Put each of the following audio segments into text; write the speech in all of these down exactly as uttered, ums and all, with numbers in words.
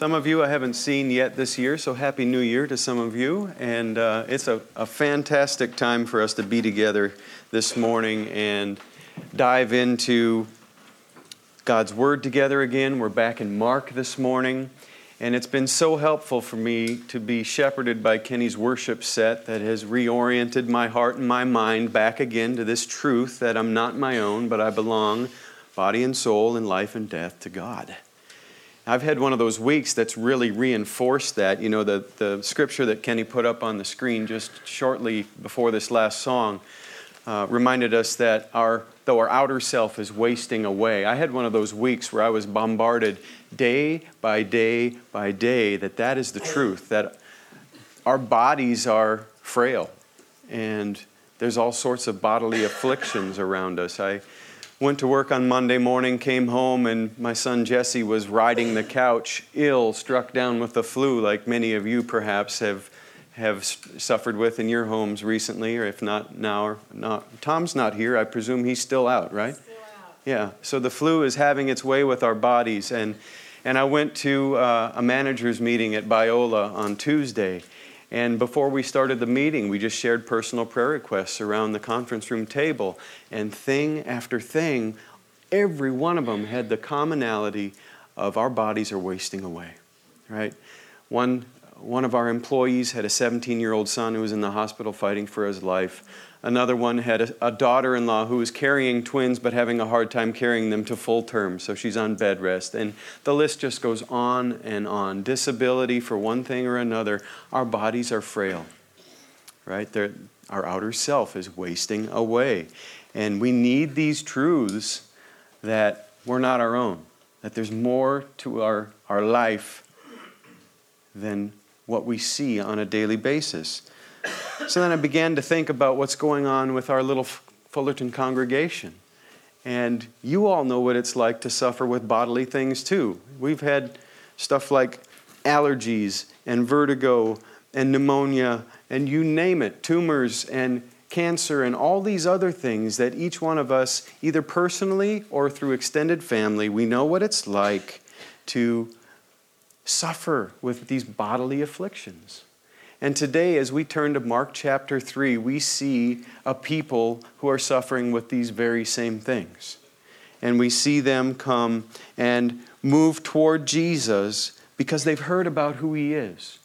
Some of you I haven't seen yet this year, so Happy New Year to some of you. And uh, it's a, a fantastic time for us to be together this morning and dive into God's Word together again. We're back in Mark this morning, and it's been so helpful for me to be shepherded by Kenny's worship set that has reoriented my heart and my mind back again to this truth that I'm not my own, but I belong, body and soul, in life and death, to God. I've had one of those weeks that's really reinforced that. You know, the, the scripture that Kenny put up on the screen just shortly before this last song uh, reminded us that our though our outer self is wasting away. I had one of those weeks where I was bombarded day by day by day that that is the truth, that our bodies are frail and there's all sorts of bodily afflictions around us. I went to work on Monday morning, came home, and my son Jesse was riding the couch, ill, struck down with the flu, like many of you perhaps have have suffered with in your homes recently, or if not now, or not. Tom's not here. I presume he's still out, right? Still out. Yeah. So the flu is having its way with our bodies, and and I went to uh, a manager's meeting at Biola on Tuesday. And before we started the meeting, we just shared personal prayer requests around the conference room table. And thing after thing, every one of them had the commonality of our bodies are wasting away, right? One one of our employees had a seventeen-year-old son who was in the hospital fighting for his life. Another one had a, a daughter-in-law who was carrying twins but having a hard time carrying them to full term, so she's on bed rest. And the list just goes on and on. Disability for one thing or another. Our bodies are frail, right? They're, our outer self is wasting away. And we need these truths that we're not our own, that there's more to our, our life than what we see on a daily basis. So then I began to think about what's going on with our little Fullerton congregation. And you all know what it's like to suffer with bodily things too. We've had stuff like allergies and vertigo and pneumonia and you name it, tumors and cancer and all these other things that each one of us, either personally or through extended family, we know what it's like to suffer with these bodily afflictions. And today, as we turn to Mark chapter three, we see a people who are suffering with these very same things. And we see them come and move toward Jesus because they've heard about who he is.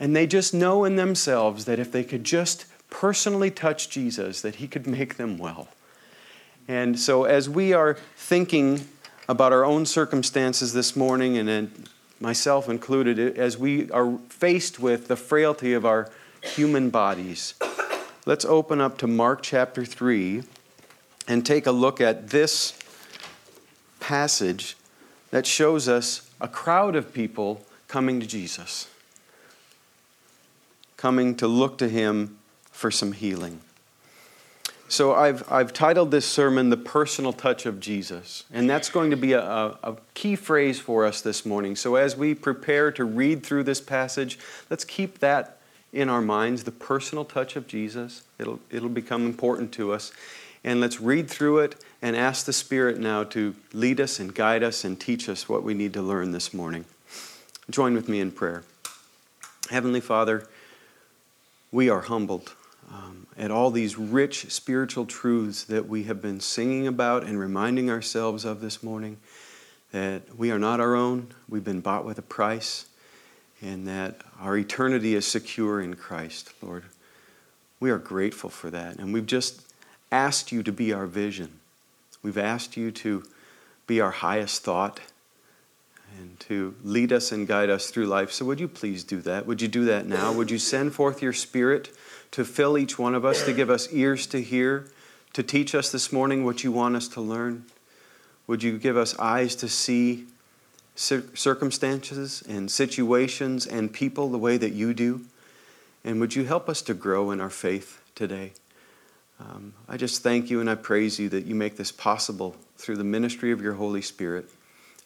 And they just know in themselves that if they could just personally touch Jesus, that he could make them well. And so as we are thinking about our own circumstances this morning, and then myself included, as we are faced with the frailty of our human bodies, let's open up to Mark chapter three and take a look at this passage that shows us a crowd of people coming to Jesus, coming to look to him for some healing. So I've I've titled this sermon, The Personal Touch of Jesus. And that's going to be a, a, a key phrase for us this morning. So as we prepare to read through this passage, let's keep that in our minds, the personal touch of Jesus. It'll, it'll become important to us. And let's read through it and ask the Spirit now to lead us and guide us and teach us what we need to learn this morning. Join with me in prayer. Heavenly Father, we are humbled Um, at all these rich spiritual truths that we have been singing about and reminding ourselves of this morning, that we are not our own, we've been bought with a price, and that our eternity is secure in Christ, Lord. We are grateful for that, and we've just asked you to be our vision. We've asked you to be our highest thought and to lead us and guide us through life. So would you please do that? Would you do that now? Would you send forth your Spirit to fill each one of us, to give us ears to hear, to teach us this morning what you want us to learn? Would you give us eyes to see circumstances and situations and people the way that you do? And would you help us to grow in our faith today? Um, I just thank you and I praise you that you make this possible through the ministry of your Holy Spirit.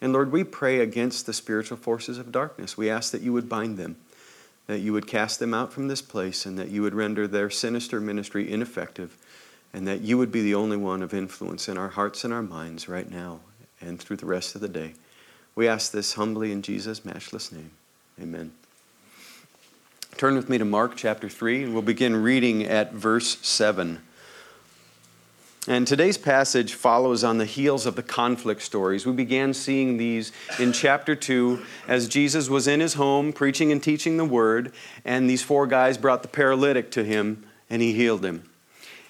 And Lord, we pray against the spiritual forces of darkness. We ask that you would bind them, that you would cast them out from this place, and that you would render their sinister ministry ineffective, and that you would be the only one of influence in our hearts and our minds right now and through the rest of the day. We ask this humbly in Jesus' matchless name. Amen. Turn with me to Mark chapter three, and we'll begin reading at verse seven. And today's passage follows on the heels of the conflict stories. We began seeing these in chapter two as Jesus was in his home preaching and teaching the word, and these four guys brought the paralytic to him, and he healed him.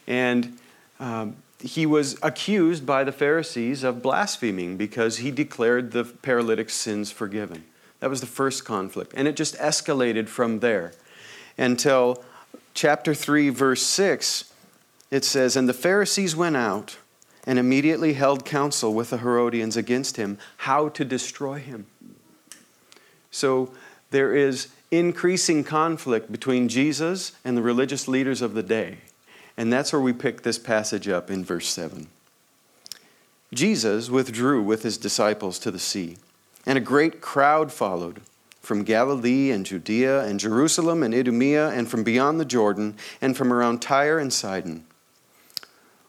And um, he was accused by the Pharisees of blaspheming because he declared the paralytic's sins forgiven. That was the first conflict, and it just escalated from there until chapter three, verse six. It says, and the Pharisees went out and immediately held counsel with the Herodians against him, how to destroy him. So there is increasing conflict between Jesus and the religious leaders of the day. And that's where we pick this passage up in verse seven. Jesus withdrew with his disciples to the sea, and a great crowd followed from Galilee and Judea and Jerusalem and Idumea and from beyond the Jordan and from around Tyre and Sidon.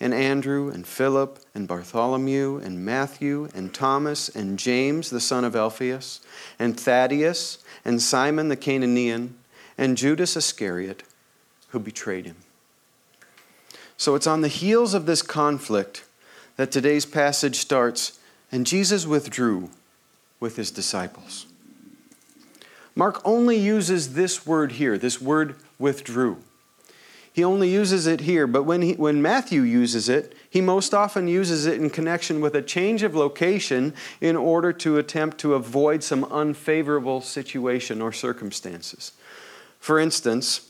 and Andrew, and Philip, and Bartholomew, and Matthew, and Thomas, and James, the son of Alphaeus, and Thaddeus, and Simon the Cananean, and Judas Iscariot, who betrayed him. So it's on the heels of this conflict that today's passage starts, and Jesus withdrew with his disciples. Mark only uses this word here, this word withdrew. He only uses it here, but when he, when Matthew uses it, he most often uses it in connection with a change of location in order to attempt to avoid some unfavorable situation or circumstances. For instance,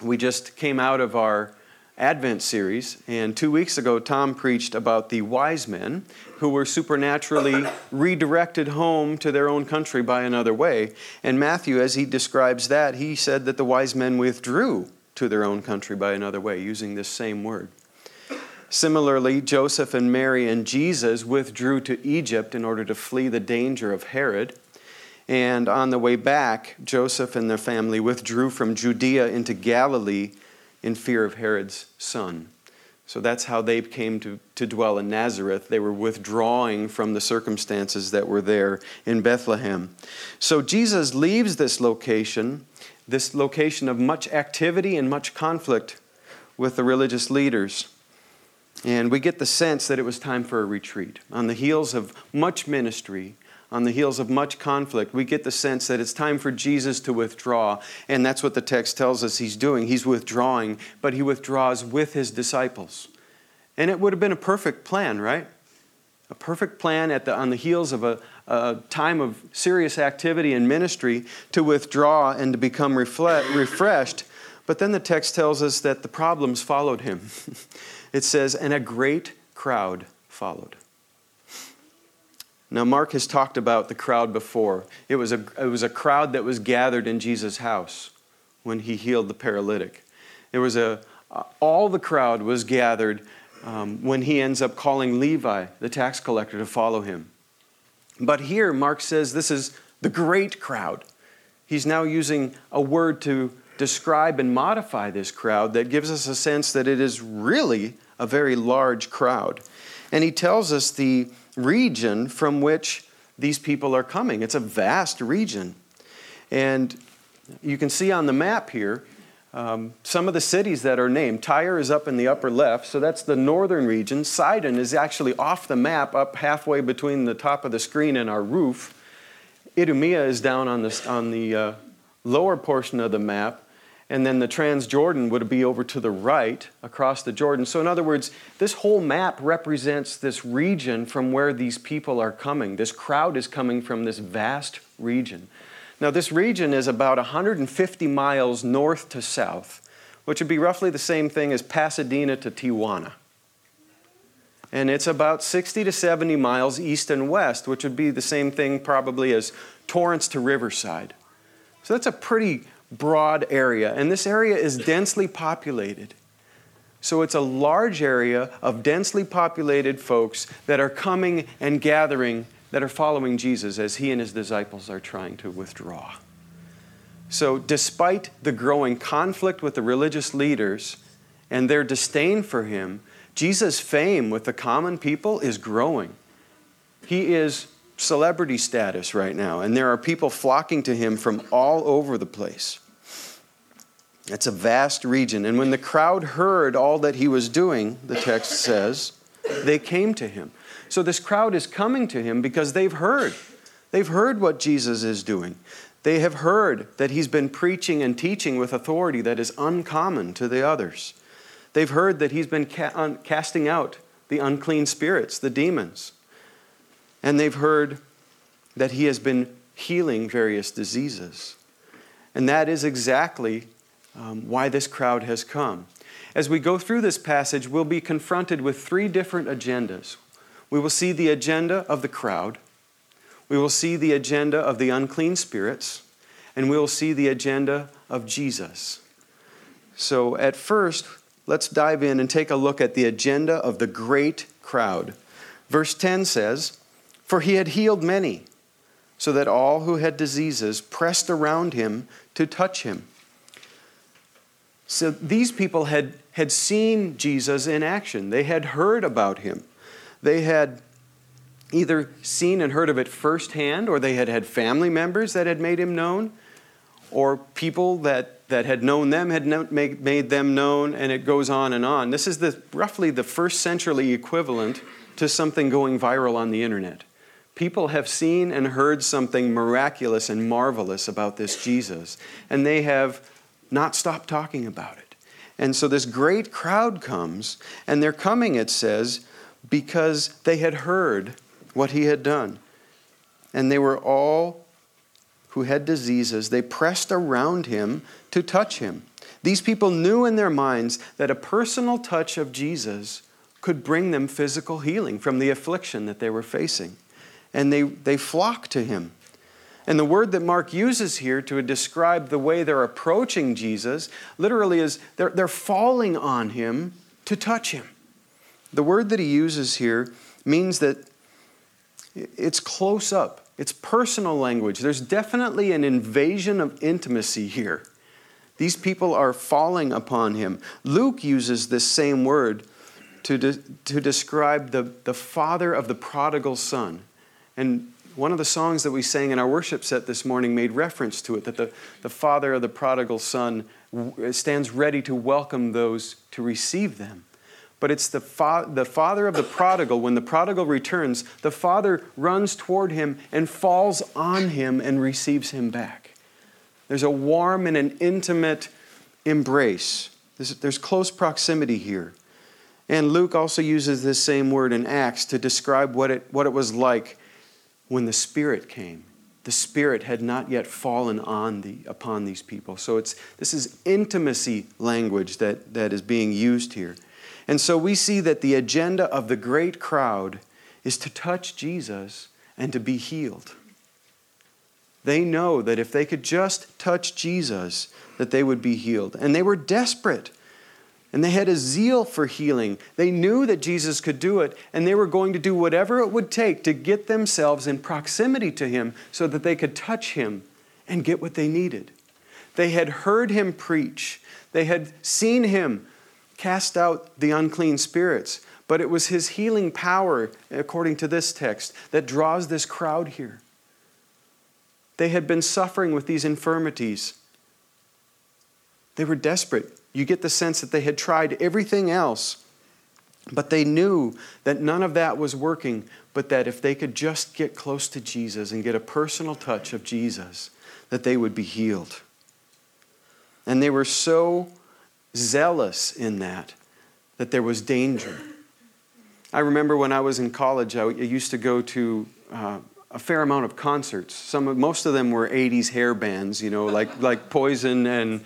we just came out of our Advent series, and two weeks ago Tom preached about the wise men who were supernaturally redirected home to their own country by another way. And Matthew, as he describes that, he said that the wise men withdrew to their own country by another way, using this same word. Similarly, Joseph and Mary and Jesus withdrew to Egypt in order to flee the danger of Herod. And on the way back, Joseph and their family withdrew from Judea into Galilee in fear of Herod's son. So that's how they came to, to dwell in Nazareth. They were withdrawing from the circumstances that were there in Bethlehem. So Jesus leaves this location, this location of much activity and much conflict with the religious leaders. And we get the sense that it was time for a retreat. On the heels of much ministry, on the heels of much conflict, we get the sense that it's time for Jesus to withdraw. And that's what the text tells us he's doing. He's withdrawing, but he withdraws with his disciples. And it would have been a perfect plan, right? A perfect plan at the, on the heels of a, a time of serious activity and ministry to withdraw and to become reflect, refreshed. But then the text tells us that the problems followed him. It says, and a great crowd followed. Now, Mark has talked about the crowd before. It was a, it was a crowd that was gathered in Jesus' house when he healed the paralytic. It was a, all the crowd was gathered um, when he ends up calling Levi, the tax collector, to follow him. But here, Mark says this is the great crowd. He's now using a word to describe and modify this crowd that gives us a sense that it is really a very large crowd. And he tells us the region from which these people are coming. It's a vast region. And you can see on the map here, Um, some of the cities that are named, Tyre is up in the upper left, so that's the northern region. Sidon is actually off the map, up halfway between the top of the screen and our roof. Idumea is down on the, on the uh, lower portion of the map. And then the Trans-Jordan would be over to the right, across the Jordan. So in other words, this whole map represents this region from where these people are coming. This crowd is coming from this vast region. Now this region is about one hundred fifty miles north to south, which would be roughly the same thing as Pasadena to Tijuana. And it's about sixty to seventy miles east and west, which would be the same thing probably as Torrance to Riverside. So that's a pretty broad area, and this area is densely populated. So it's a large area of densely populated folks that are coming and gathering, that are following Jesus as he and his disciples are trying to withdraw. So despite the growing conflict with the religious leaders and their disdain for him, Jesus' fame with the common people is growing. He is celebrity status right now, and there are people flocking to him from all over the place. It's a vast region, and when the crowd heard all that he was doing, the text says, they came to him. So this crowd is coming to him because they've heard. They've heard what Jesus is doing. They have heard that he's been preaching and teaching with authority that is uncommon to the others. They've heard that he's been ca- un- casting out the unclean spirits, the demons. And they've heard that he has been healing various diseases. And that is exactly um, why this crowd has come. As we go through this passage, we'll be confronted with three different agendas. We will see the agenda of the crowd. We will see the agenda of the unclean spirits. And we will see the agenda of Jesus. So at first, let's dive in and take a look at the agenda of the great crowd. Verse ten says, "For he had healed many, so that all who had diseases pressed around him to touch him." So these people had, had seen Jesus in action. They had heard about him. They had either seen and heard of it firsthand, or they had had family members that had made him known, or people that, that had known them had made them known, and it goes on and on. This is the roughly the first century equivalent to something going viral on the internet. People have seen and heard something miraculous and marvelous about this Jesus, and they have not stopped talking about it. And so this great crowd comes, and they're coming, it says, because they had heard what he had done. And they were all who had diseases, they pressed around him to touch him. These people knew in their minds that a personal touch of Jesus could bring them physical healing from the affliction that they were facing. And they, they flocked to him. And the word that Mark uses here to describe the way they're approaching Jesus literally is they're, they're falling on him to touch him. The word that he uses here means that it's close up. It's personal language. There's definitely an invasion of intimacy here. These people are falling upon him. Luke uses this same word To, de- to describe the, the father of the prodigal son. And one of the songs that we sang in our worship set this morning made reference to it, that the, the father of the prodigal son w- stands ready to welcome those to receive them. But it's the, fa- the father of the prodigal. When the prodigal returns, the father runs toward him and falls on him and receives him back. There's a warm and an intimate embrace. There's, there's close proximity here. And Luke also uses this same word in Acts to describe what it, what it was like when the Spirit came. The Spirit had not yet fallen on the, upon these people. So it's this is intimacy language that, that is being used here. And so we see that the agenda of the great crowd is to touch Jesus and to be healed. They know that if they could just touch Jesus, that they would be healed. And they were desperate. And they had a zeal for healing. They knew that Jesus could do it, and they were going to do whatever it would take to get themselves in proximity to him so that they could touch him and get what they needed. They had heard him preach. They had seen him cast out the unclean spirits. But it was his healing power, according to this text, that draws this crowd here. They had been suffering with these infirmities. They were desperate. You get the sense that they had tried everything else, but they knew that none of that was working, but that if they could just get close to Jesus and get a personal touch of Jesus, that they would be healed. And they were so zealous in that, that there was danger. I remember when I was in college, I used to go to uh, a fair amount of concerts. Some, most of them were eighties hair bands, you know, like like Poison and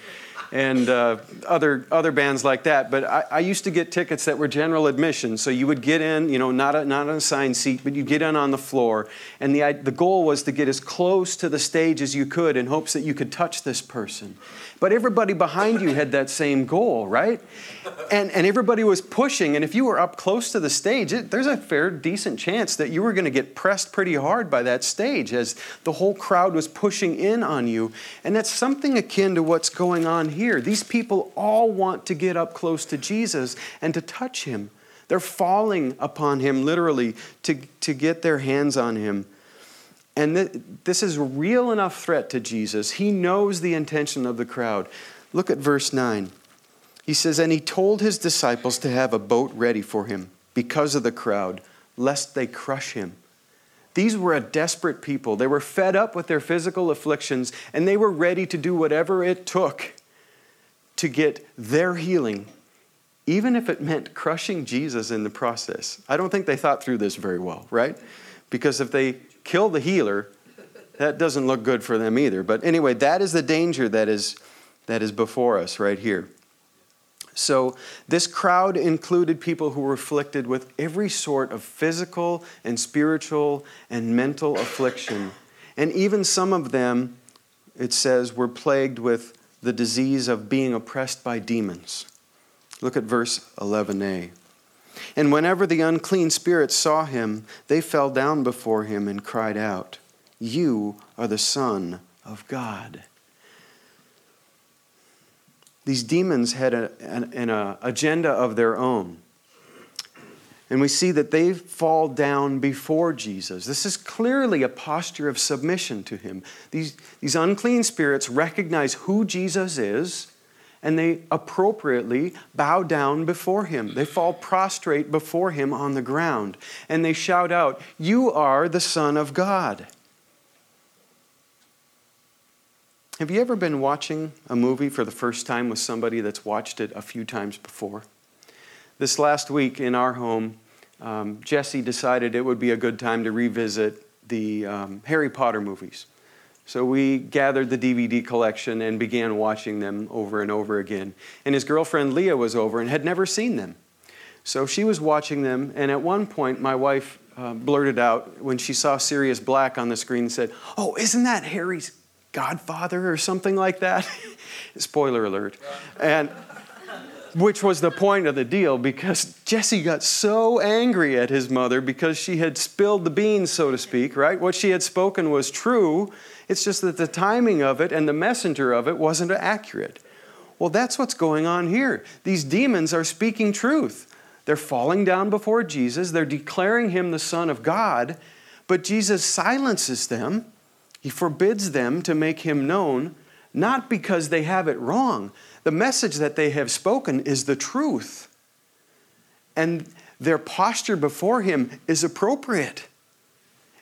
and uh, other other bands like that. But I, I used to get tickets that were general admission, so you would get in, you know, not a, not an assigned seat, but you get in on the floor. And the the goal was to get as close to the stage as you could in hopes that you could touch this person. But everybody behind you had that same goal, right? And and everybody was pushing. And if you were up close to the stage, it, there's a fair, decent chance that you were going to get pressed pretty hard by that stage as the whole crowd was pushing in on you. And that's something akin to what's going on here. These people all want to get up close to Jesus and to touch him. They're falling upon him, literally, to, to get their hands on him. And th- this is a real enough threat to Jesus. He knows the intention of the crowd. Look at verse nine. He says, and he told his disciples to have a boat ready for him because of the crowd, lest they crush him. These were a desperate people. They were fed up with their physical afflictions, and they were ready to do whatever it took to get their healing, even if it meant crushing Jesus in the process. I don't think they thought through this very well, right? Because if they kill the healer, that doesn't look good for them either. But anyway, that is the danger that is that is before us right here. So this crowd included people who were afflicted with every sort of physical and spiritual and mental affliction. And even some of them, it says, were plagued with the disease of being oppressed by demons. Look at verse eleven a. And whenever the unclean spirits saw him, they fell down before him and cried out, you are the Son of God. These demons had a, an, an agenda of their own. And we see that they fall down before Jesus. This is clearly a posture of submission to him. These, these unclean spirits recognize who Jesus is, and they appropriately bow down before him. They fall prostrate before him on the ground. And they shout out, you are the Son of God. Have you ever been watching a movie for the first time with somebody that's watched it a few times before? This last week in our home, um, Jesse decided it would be a good time to revisit the um, Harry Potter movies. So we gathered the D V D collection and began watching them over and over again. And his girlfriend Leah was over and had never seen them. So she was watching them, and at one point my wife uh, blurted out when she saw Sirius Black on the screen and said, oh, isn't that Harry's godfather or something like that? Spoiler alert. And which was the point of the deal, because Jesse got so angry at his mother because she had spilled the beans, so to speak, right? What she had spoken was true. It's just that the timing of it and the messenger of it wasn't accurate. Well, that's what's going on here. These demons are speaking truth. They're falling down before Jesus. They're declaring him the Son of God. But Jesus silences them. He forbids them to make him known, not because they have it wrong. The message that they have spoken is the truth. And their posture before him is appropriate.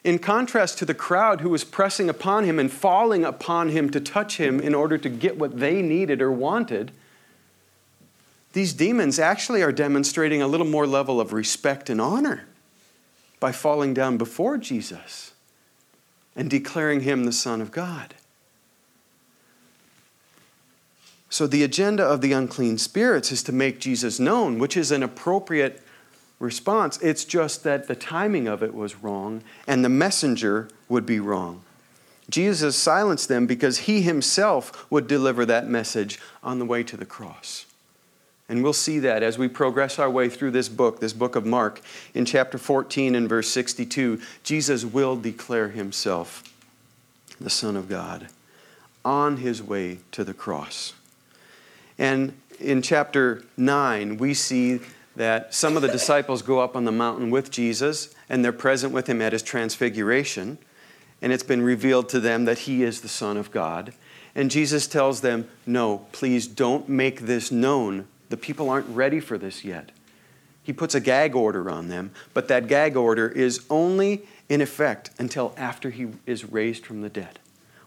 In contrast to the crowd who was pressing upon him and falling upon him to touch him in order to get what they needed or wanted, these demons actually are demonstrating a little more level of respect and honor by falling down before Jesus and declaring him the Son of God. So the agenda of the unclean spirits is to make Jesus known, which is an appropriate response. It's just that the timing of it was wrong and the messenger would be wrong. Jesus silenced them because he himself would deliver that message on the way to the cross. And we'll see that as we progress our way through this book, this book of Mark. In chapter fourteen and verse sixty-two, Jesus will declare himself the Son of God on his way to the cross. And in chapter nine, we see that some of the disciples go up on the mountain with Jesus, and they're present with him at his transfiguration. and it's been revealed to them that he is the Son of God. And Jesus tells them, no, please don't make this known. The people aren't ready for this yet. He puts a gag order on them, but that gag order is only in effect until after he is raised from the dead.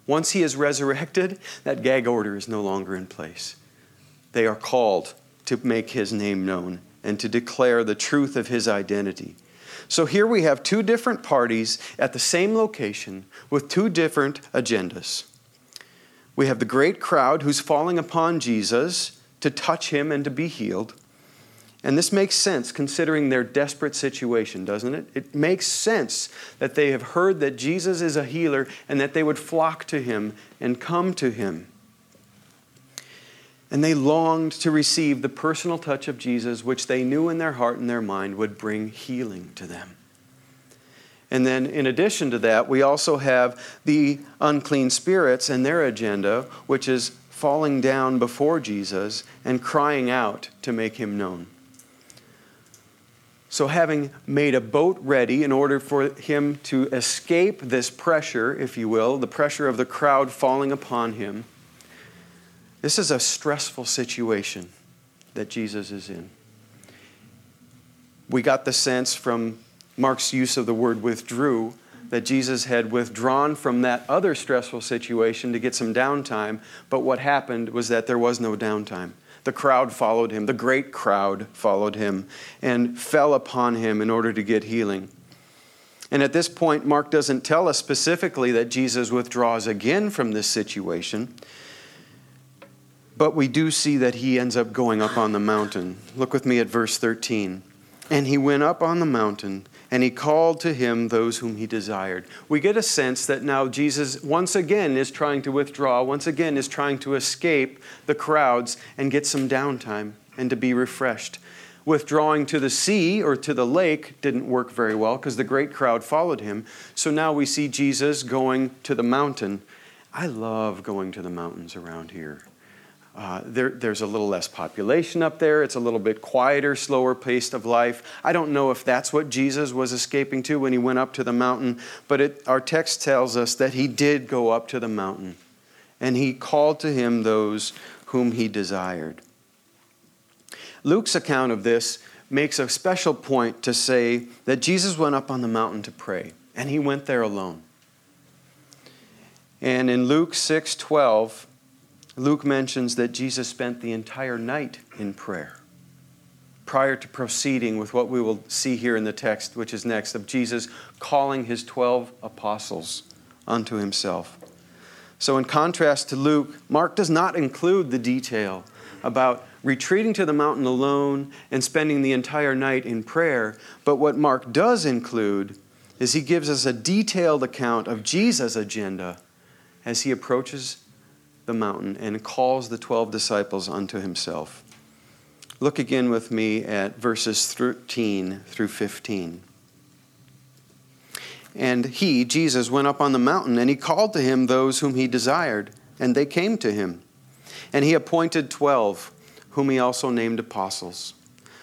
Once he is resurrected, that gag order is no longer in place. They are called to make his name known and to declare the truth of his identity. So here we have two different parties at the same location with two different agendas. We have the great crowd who's falling upon Jesus to touch him and to be healed. And this makes sense considering their desperate situation, doesn't it? It makes sense that they have heard that Jesus is a healer and that they would flock to him and come to him. And they longed to receive the personal touch of Jesus, which they knew in their heart and their mind would bring healing to them. And then in addition to that, we also have the unclean spirits and their agenda, which is falling down before Jesus and crying out to make him known. So having made a boat ready in order for him to escape this pressure, if you will, the pressure of the crowd falling upon him, this is a stressful situation that Jesus is in. We got the sense from Mark's use of the word withdrew that Jesus had withdrawn from that other stressful situation to get some downtime, but what happened was that there was no downtime. The crowd followed him, the great crowd followed him, and fell upon him in order to get healing. And at this point, Mark doesn't tell us specifically that Jesus withdraws again from this situation, but we do see that he ends up going up on the mountain. Look with me at verse thirteen. And he went up on the mountain, and he called to him those whom he desired. We get a sense that now Jesus once again is trying to withdraw, once again is trying to escape the crowds and get some downtime and to be refreshed. Withdrawing to the sea or to the lake didn't work very well because the great crowd followed him. So now we see Jesus going to the mountain. I love going to the mountains around here. Uh, there, there's a little less population up there. It's a little bit quieter, slower pace of life. I don't know if that's what Jesus was escaping to when he went up to the mountain, but it, our text tells us that he did go up to the mountain, and he called to him those whom he desired. Luke's account of this makes a special point to say that Jesus went up on the mountain to pray, and he went there alone. And in Luke six twelve, Luke mentions that Jesus spent the entire night in prayer prior to proceeding with what we will see here in the text, which is next, of Jesus calling his twelve apostles unto himself. So in contrast to Luke, Mark does not include the detail about retreating to the mountain alone and spending the entire night in prayer, but what Mark does include is he gives us a detailed account of Jesus' agenda as he approaches the mountain and calls the twelve disciples unto himself. Look again with me at verses thirteen through fifteen. And he, Jesus, went up on the mountain, and he called to him those whom he desired, and they came to him. And he appointed twelve, whom he also named apostles,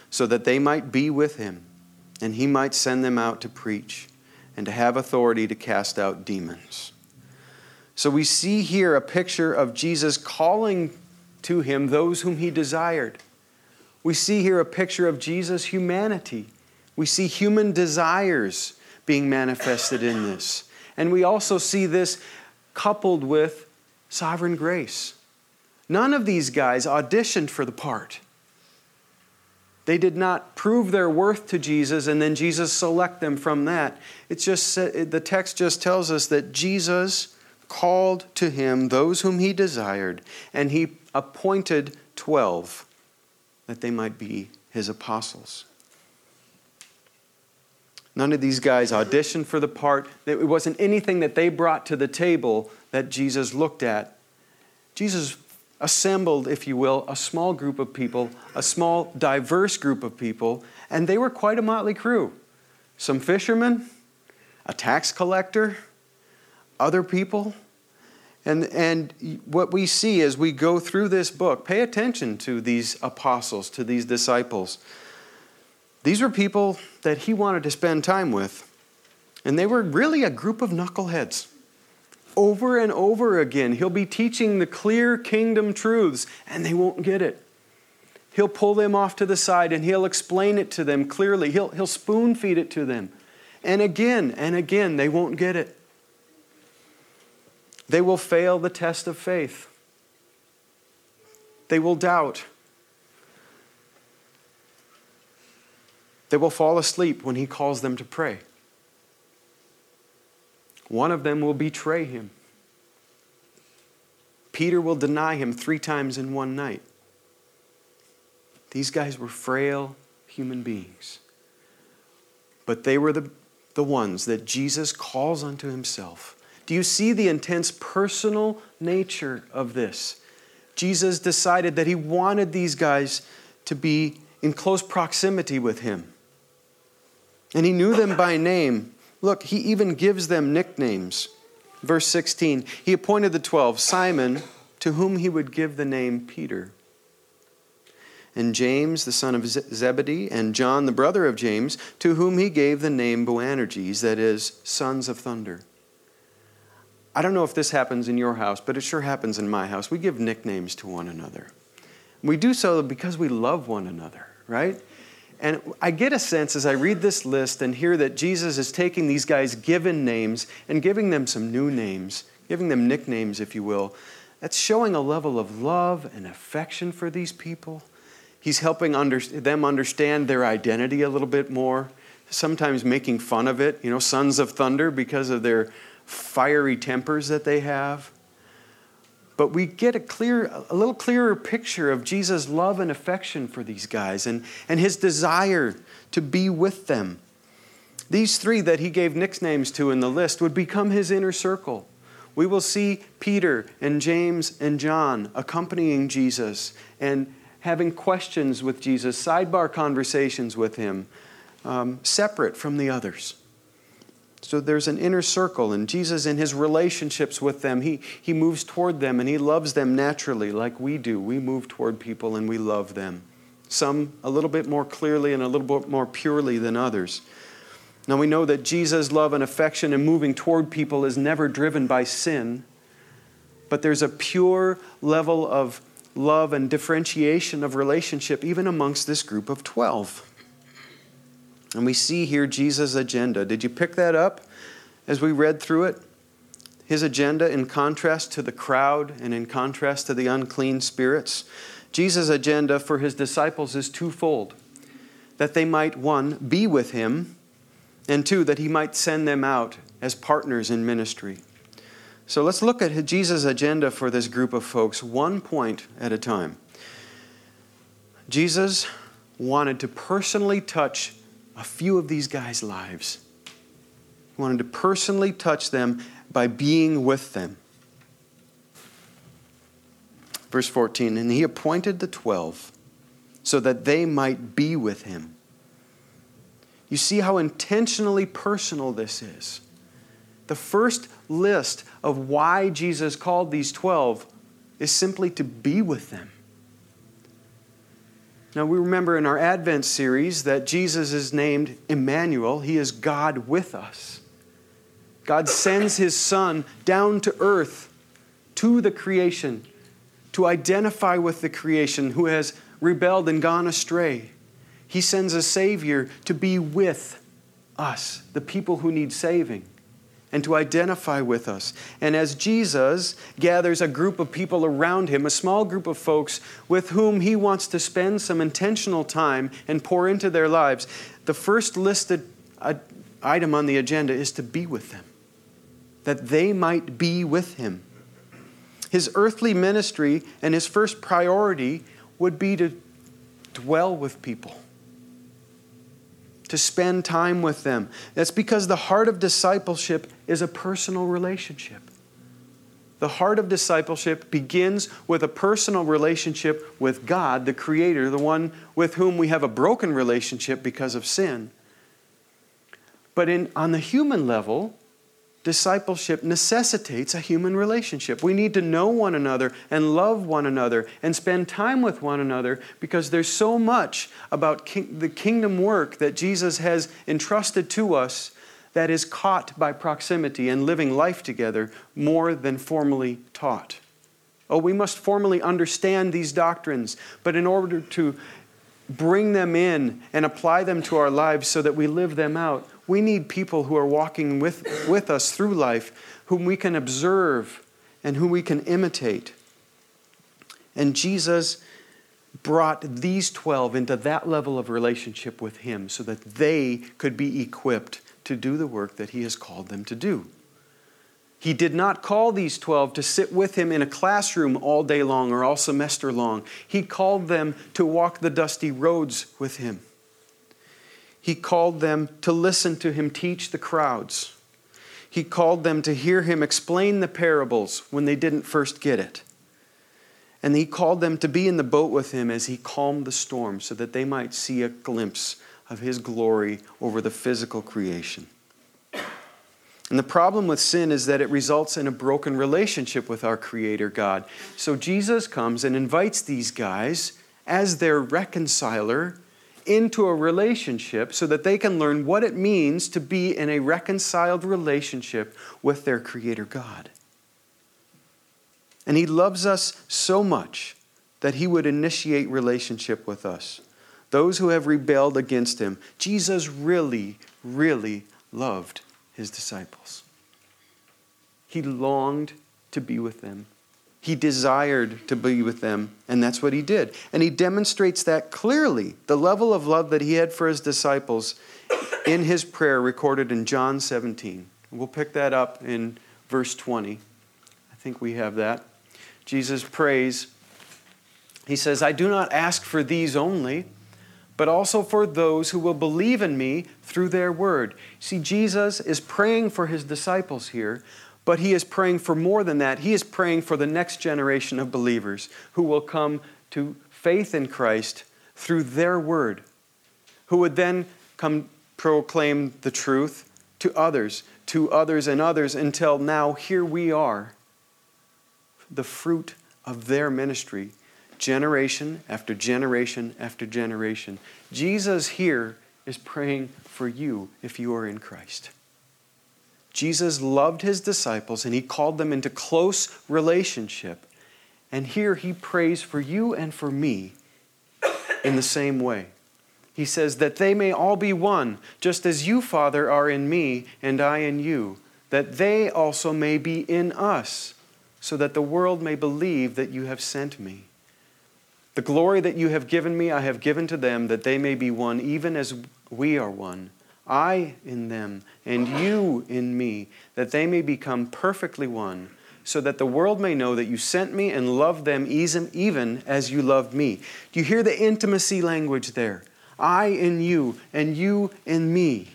so that they might be with him, and he might send them out to preach, and to have authority to cast out demons. So we see here a picture of Jesus calling to him those whom he desired. We see here a picture of Jesus' humanity. We see human desires being manifested in this. And we also see this coupled with sovereign grace. None of these guys auditioned for the part. They did not prove their worth to Jesus and then Jesus select them from that. It's just the text just tells us that Jesus called to him those whom he desired, and he appointed twelve that they might be his apostles. None of these guys auditioned for the part. It wasn't anything that they brought to the table that Jesus looked at. Jesus assembled, if you will, a small group of people, a small, diverse group of people, and they were quite a motley crew. Some fishermen, a tax collector, other people. And and what we see as we go through this book, pay attention to these apostles, to these disciples. These were people that he wanted to spend time with. And they were really a group of knuckleheads. over and over again. He'll be teaching the clear kingdom truths, and they won't get it. He'll pull them off to the side, and he'll explain it to them clearly. He'll, he'll spoon feed it to them. And again and again, they won't get it. They will fail the test of faith. They will doubt. They will fall asleep when he calls them to pray. One of them will betray him. Peter will deny him three times in one night. These guys were frail human beings. But they were the, the ones that Jesus calls unto himself. Do you see the intense personal nature of this? Jesus decided that he wanted these guys to be in close proximity with him. And he knew them by name. Look, he even gives them nicknames. Verse sixteen, he appointed the twelve, Simon, to whom he would give the name Peter, and James, the son of Zebedee, and John, the brother of James, to whom he gave the name Boanerges, that is, sons of thunder. I don't know if this happens in your house, but it sure happens in my house. We give nicknames to one another. We do so because we love one another, right? And I get a sense as I read this list and hear that Jesus is taking these guys' given names and giving them some new names, giving them nicknames, if you will. That's showing a level of love and affection for these people. He's helping under, them understand their identity a little bit more, sometimes making fun of it, you know, sons of thunder because of their fiery tempers that they have. But we get a clear, a little clearer picture of Jesus' love and affection for these guys and, and his desire to be with them. These three that he gave nicknames to in the list would become his inner circle. We will see Peter and James and John accompanying Jesus and having questions with Jesus, sidebar conversations with him, um, separate from the others. So there's an inner circle, and Jesus in his relationships with them, he, he moves toward them, and he loves them naturally like we do. We move toward people, and we love them. Some a little bit more clearly and a little bit more purely than others. Now we know that Jesus' love and affection and moving toward people is never driven by sin, but there's a pure level of love and differentiation of relationship even amongst this group of twelve. And we see here Jesus' agenda. Did you pick that up as we read through it? His agenda in contrast to the crowd and in contrast to the unclean spirits. Jesus' agenda for his disciples is twofold. That they might, one, be with him, and two, that he might send them out as partners in ministry. So let's look at Jesus' agenda for this group of folks one point at a time. Jesus wanted to personally touch a few of these guys' lives. He wanted to personally touch them by being with them. Verse fourteen, and he appointed the twelve so that they might be with him. You see how intentionally personal this is. The first list of why Jesus called these twelve is simply to be with them. Now, we remember in our Advent series that Jesus is named Emmanuel. He is God with us. God sends his Son down to earth, to the creation, to identify with the creation who has rebelled and gone astray. He sends a Savior to be with us, the people who need saving, and to identify with us. And as Jesus gathers a group of people around him, a small group of folks with whom he wants to spend some intentional time and pour into their lives, the first listed item on the agenda is to be with them, that they might be with him. His earthly ministry and his first priority would be to dwell with people, to spend time with them. That's because the heart of discipleship is a personal relationship. The heart of discipleship begins with a personal relationship with God, the Creator, the one with whom we have a broken relationship because of sin. But in, on the human level, discipleship necessitates a human relationship. We need to know one another and love one another and spend time with one another because there's so much about king, the kingdom work that Jesus has entrusted to us that is caught by proximity and living life together more than formally taught. Oh, we must formally understand these doctrines, but in order to bring them in and apply them to our lives so that we live them out, we need people who are walking with, with us through life, whom we can observe and whom we can imitate. And Jesus brought these twelve into that level of relationship with him so that they could be equipped to do the work that he has called them to do. He did not call these twelve to sit with him in a classroom all day long or all semester long. He called them to walk the dusty roads with him. He called them to listen to him teach the crowds. He called them to hear him explain the parables when they didn't first get it. And he called them to be in the boat with him as he calmed the storm so that they might see a glimpse of his glory over the physical creation. And the problem with sin is that it results in a broken relationship with our Creator God. So Jesus comes and invites these guys as their reconciler into a relationship so that they can learn what it means to be in a reconciled relationship with their Creator God. And he loves us so much that he would initiate relationship with us. Those who have rebelled against him, Jesus really, really loved his disciples. He longed to be with them. He desired to be with them, and that's what he did. And he demonstrates that clearly, the level of love that he had for his disciples in his prayer recorded in John seventeen. We'll pick that up in verse twenty. I think we have that. Jesus prays. He says, "I do not ask for these only, but also for those who will believe in me through their word." See, Jesus is praying for his disciples here, but he is praying for more than that. He is praying for the next generation of believers who will come to faith in Christ through their word, who would then come proclaim the truth to others, to others and others, until now here we are, the fruit of their ministry, generation after generation after generation. Jesus here is praying for you if you are in Christ. Jesus loved his disciples and he called them into close relationship. And here he prays for you and for me in the same way. He says that they may all be one, just as you, Father, are in me and I in you, that they also may be in us, so that the world may believe that you have sent me. The glory that you have given me, I have given to them, that they may be one, even as we are one. I in them, and you in me, that they may become perfectly one, so that the world may know that you sent me and loved them even as you loved me. Do you hear the intimacy language there? I in you, and you in me.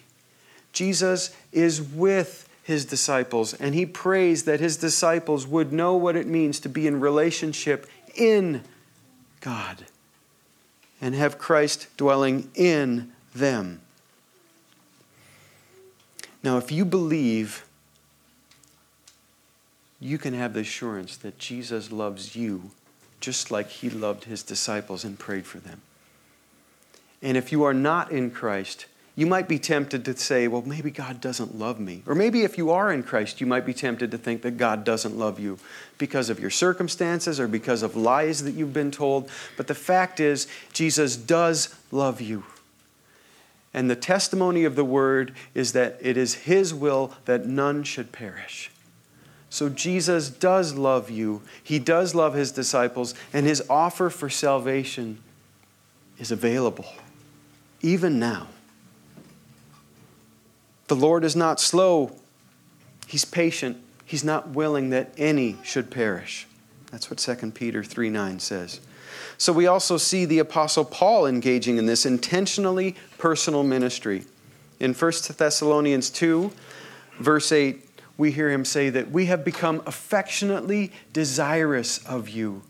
Jesus is with his disciples, and he prays that his disciples would know what it means to be in relationship in God and have Christ dwelling in them. Now, if you believe, you can have the assurance that Jesus loves you just like he loved his disciples and prayed for them. And if you are not in Christ, you might be tempted to say, well, maybe God doesn't love me. Or maybe if you are in Christ, you might be tempted to think that God doesn't love you because of your circumstances or because of lies that you've been told. But the fact is, Jesus does love you. And the testimony of the word is that it is his will that none should perish. So Jesus does love you. He does love his disciples, and his offer for salvation is available, even now. The Lord is not slow. He's patient. He's not willing that any should perish. That's what Second Peter three nine says. So we also see the Apostle Paul engaging in this intentionally personal ministry. In First Thessalonians two, verse eight, we hear him say that we have become affectionately desirous of you,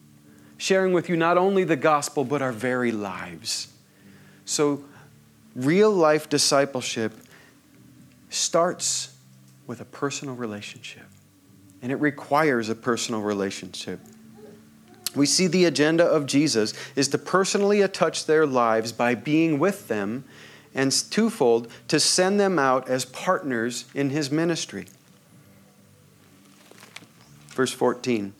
sharing with you not only the gospel, but our very lives. So real life discipleship starts with a personal relationship, and it requires a personal relationship. We see the agenda of Jesus is to personally touch their lives by being with them and twofold, to send them out as partners in his ministry. Verse fourteen,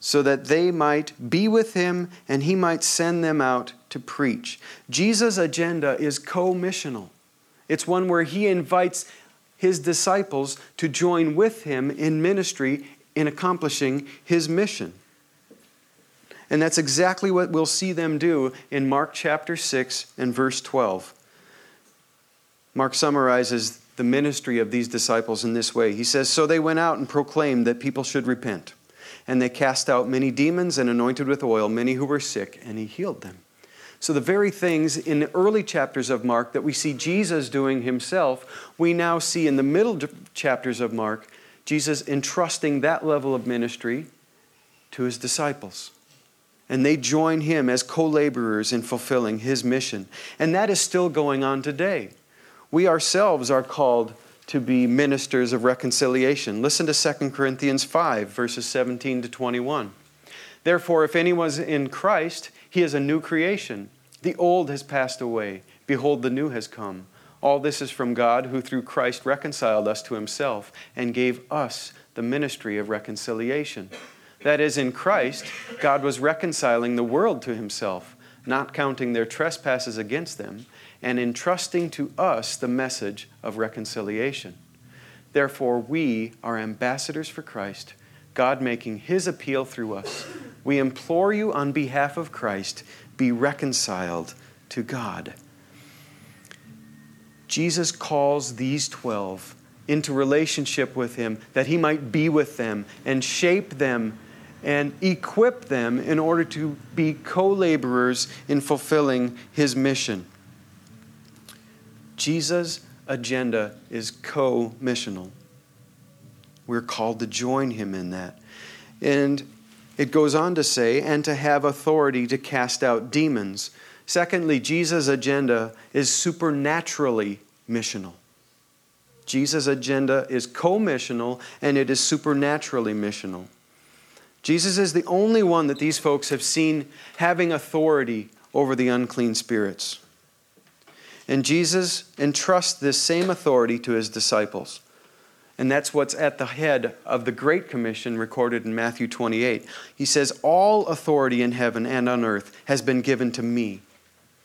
so that they might be with him and he might send them out to preach. Jesus' agenda is co-missional. It's one where he invites his disciples to join with him in ministry in accomplishing his mission. And that's exactly what we'll see them do in Mark chapter six and verse twelve. Mark summarizes the ministry of these disciples in this way. He says, so they went out and proclaimed that people should repent. And they cast out many demons and anointed with oil many who were sick, and he healed them. So the very things in the early chapters of Mark that we see Jesus doing himself, we now see in the middle chapters of Mark, Jesus entrusting that level of ministry to his disciples. And they join him as co-laborers in fulfilling his mission. And that is still going on today. We ourselves are called to be ministers of reconciliation. Listen to Second Corinthians five, verses seventeen to twenty-one. Therefore, if anyone is in Christ, he is a new creation. The old has passed away. Behold, the new has come. All this is from God, who through Christ reconciled us to himself and gave us the ministry of reconciliation. That is, in Christ, God was reconciling the world to himself, not counting their trespasses against them, and entrusting to us the message of reconciliation. Therefore, we are ambassadors for Christ, God making his appeal through us. We implore you on behalf of Christ, be reconciled to God. Jesus calls these twelve into relationship with him, that he might be with them and shape them and equip them in order to be co-laborers in fulfilling his mission. Jesus' agenda is co-missional. We're called to join him in that. And it goes on to say, and to have authority to cast out demons. Secondly, Jesus' agenda is supernaturally missional. Jesus' agenda is co-missional, and it is supernaturally missional. Jesus is the only one that these folks have seen having authority over the unclean spirits. And Jesus entrusts this same authority to his disciples. And that's what's at the head of the Great Commission recorded in Matthew twenty-eight. He says, all authority in heaven and on earth has been given to me.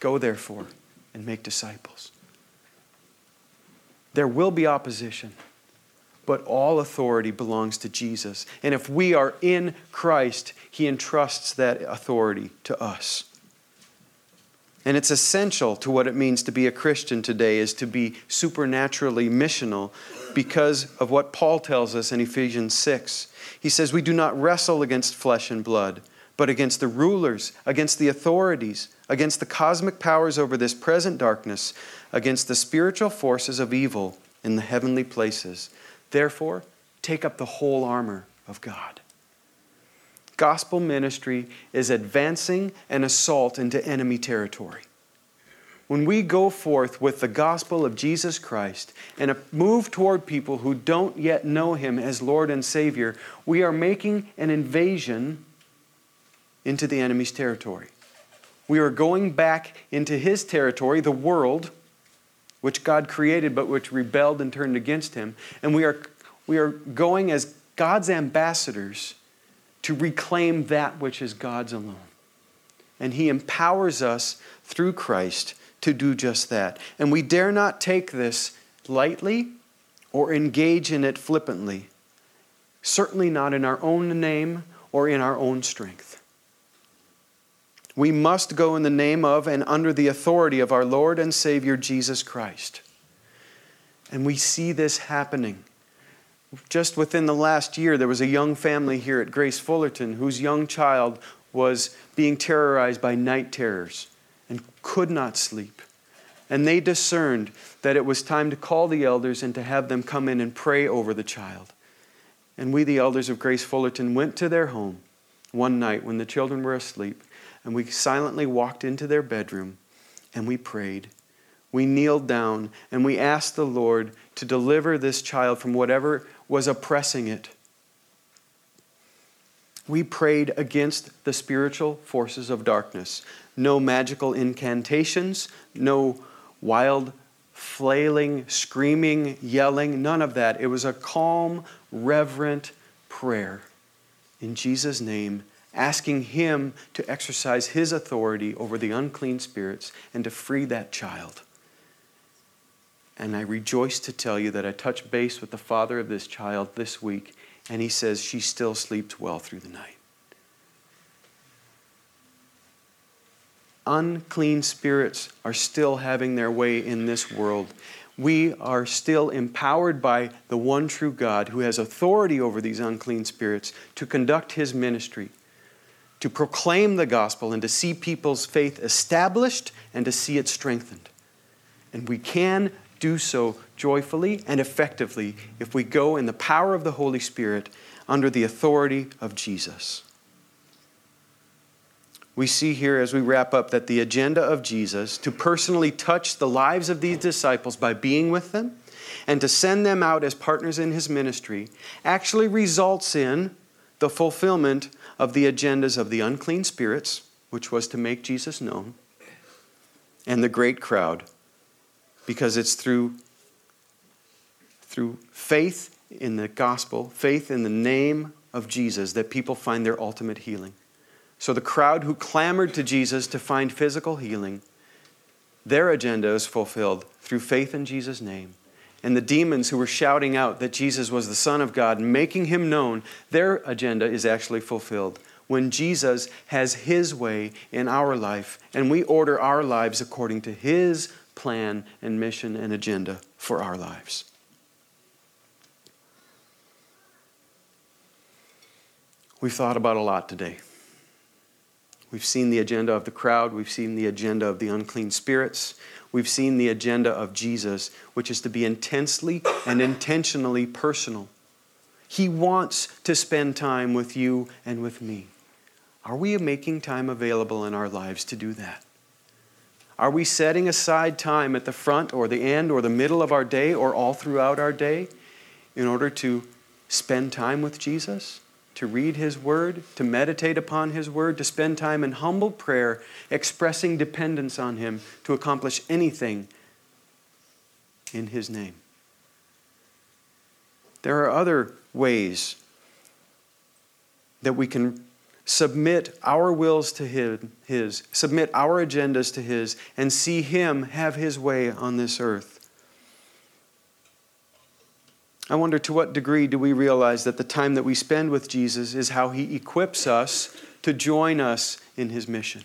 Go therefore and make disciples. There will be opposition, but all authority belongs to Jesus. And if we are in Christ, he entrusts that authority to us. And it's essential to what it means to be a Christian today is to be supernaturally missional because of what Paul tells us in Ephesians six. He says, we do not wrestle against flesh and blood, but against the rulers, against the authorities, against the cosmic powers over this present darkness, against the spiritual forces of evil in the heavenly places. Therefore, take up the whole armor of God. Gospel ministry is advancing an assault into enemy territory. When we go forth with the gospel of Jesus Christ and a move toward people who don't yet know him as Lord and Savior, we are making an invasion into the enemy's territory. We are going back into his territory, the world, which God created but which rebelled and turned against him. And we are, we are going as God's ambassadors to reclaim that which is God's alone. And he empowers us through Christ to do just that. And we dare not take this lightly or engage in it flippantly. Certainly not in our own name or in our own strength. We must go in the name of and under the authority of our Lord and Savior Jesus Christ. And we see this happening. Just within the last year, there was a young family here at Grace Fullerton whose young child was being terrorized by night terrors and could not sleep. And they discerned that it was time to call the elders and to have them come in and pray over the child. And we, the elders of Grace Fullerton, went to their home one night when the children were asleep, and we silently walked into their bedroom and we prayed. We kneeled down and we asked the Lord to deliver this child from whatever was oppressing it. We prayed against the spiritual forces of darkness. No magical incantations, no wild flailing, screaming, yelling, none of that. It was a calm, reverent prayer in Jesus' name, asking him to exercise his authority over the unclean spirits and to free that child. And I rejoice to tell you that I touched base with the father of this child this week, and he says she still sleeps well through the night. Unclean spirits are still having their way in this world. We are still empowered by the one true God who has authority over these unclean spirits to conduct his ministry, to proclaim the gospel, and to see people's faith established and to see it strengthened. And we can do so joyfully and effectively if we go in the power of the Holy Spirit under the authority of Jesus. We see here as we wrap up that the agenda of Jesus to personally touch the lives of these disciples by being with them and to send them out as partners in his ministry actually results in the fulfillment of the agendas of the unclean spirits, which was to make Jesus known, and the great crowd, because it's through, through faith in the gospel, faith in the name of Jesus, that people find their ultimate healing. So the crowd who clamored to Jesus to find physical healing, their agenda is fulfilled through faith in Jesus' name. And the demons who were shouting out that Jesus was the Son of God, making him known, their agenda is actually fulfilled when Jesus has his way in our life and we order our lives according to his plan and mission and agenda for our lives. We've thought about a lot today. We've seen the agenda of the crowd. We've seen the agenda of the unclean spirits. We've seen the agenda of Jesus, which is to be intensely and intentionally personal. He wants to spend time with you and with me. Are we making time available in our lives to do that? Are we setting aside time at the front or the end or the middle of our day or all throughout our day in order to spend time with Jesus? To read his word, to meditate upon his word, to spend time in humble prayer, expressing dependence on him to accomplish anything in his name. There are other ways that we can submit our wills to his, submit our agendas to his, and see him have his way on this earth. I wonder to what degree do we realize that the time that we spend with Jesus is how he equips us to join us in his mission.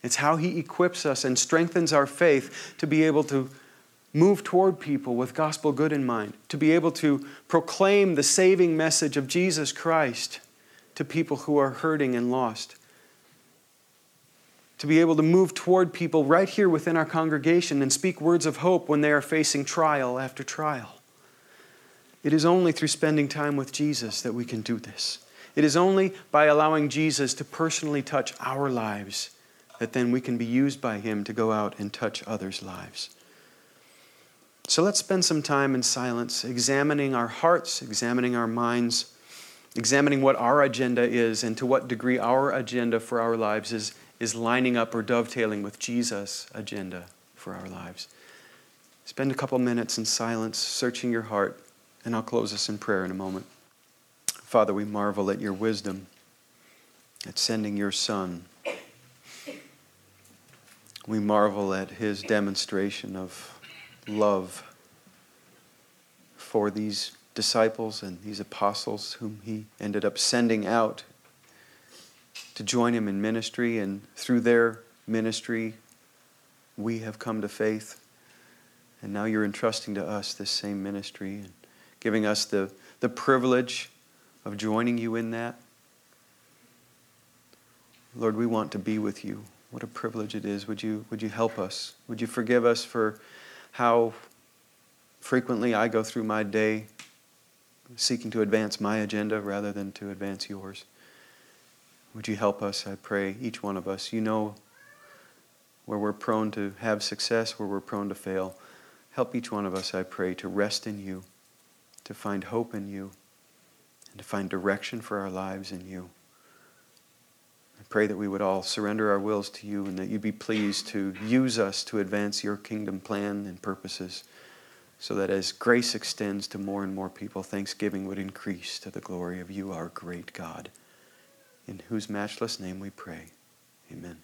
It's how he equips us and strengthens our faith to be able to move toward people with gospel good in mind, to be able to proclaim the saving message of Jesus Christ to people who are hurting and lost, to be able to move toward people right here within our congregation and speak words of hope when they are facing trial after trial. It is only through spending time with Jesus that we can do this. It is only by allowing Jesus to personally touch our lives that then we can be used by him to go out and touch others' lives. So let's spend some time in silence, examining our hearts, examining our minds, examining what our agenda is and to what degree our agenda for our lives is, is lining up or dovetailing with Jesus' agenda for our lives. Spend a couple minutes in silence, searching your heart. And I'll close us in prayer in a moment. Father, we marvel at your wisdom, at sending your Son. We marvel at his demonstration of love for these disciples and these apostles whom he ended up sending out to join him in ministry. And through their ministry, we have come to faith. And now you're entrusting to us this same ministry and giving us the, the privilege of joining you in that. Lord, we want to be with you. What a privilege it is. Would you, would you help us? Would you forgive us for how frequently I go through my day seeking to advance my agenda rather than to advance yours? Would you help us, I pray, each one of us. You know where we're prone to have success, where we're prone to fail. Help each one of us, I pray, to rest in you, to find hope in you, and to find direction for our lives in you. I pray that we would all surrender our wills to you and that you'd be pleased to use us to advance your kingdom plan and purposes so that as grace extends to more and more people, thanksgiving would increase to the glory of you, our great God, in whose matchless name we pray. Amen.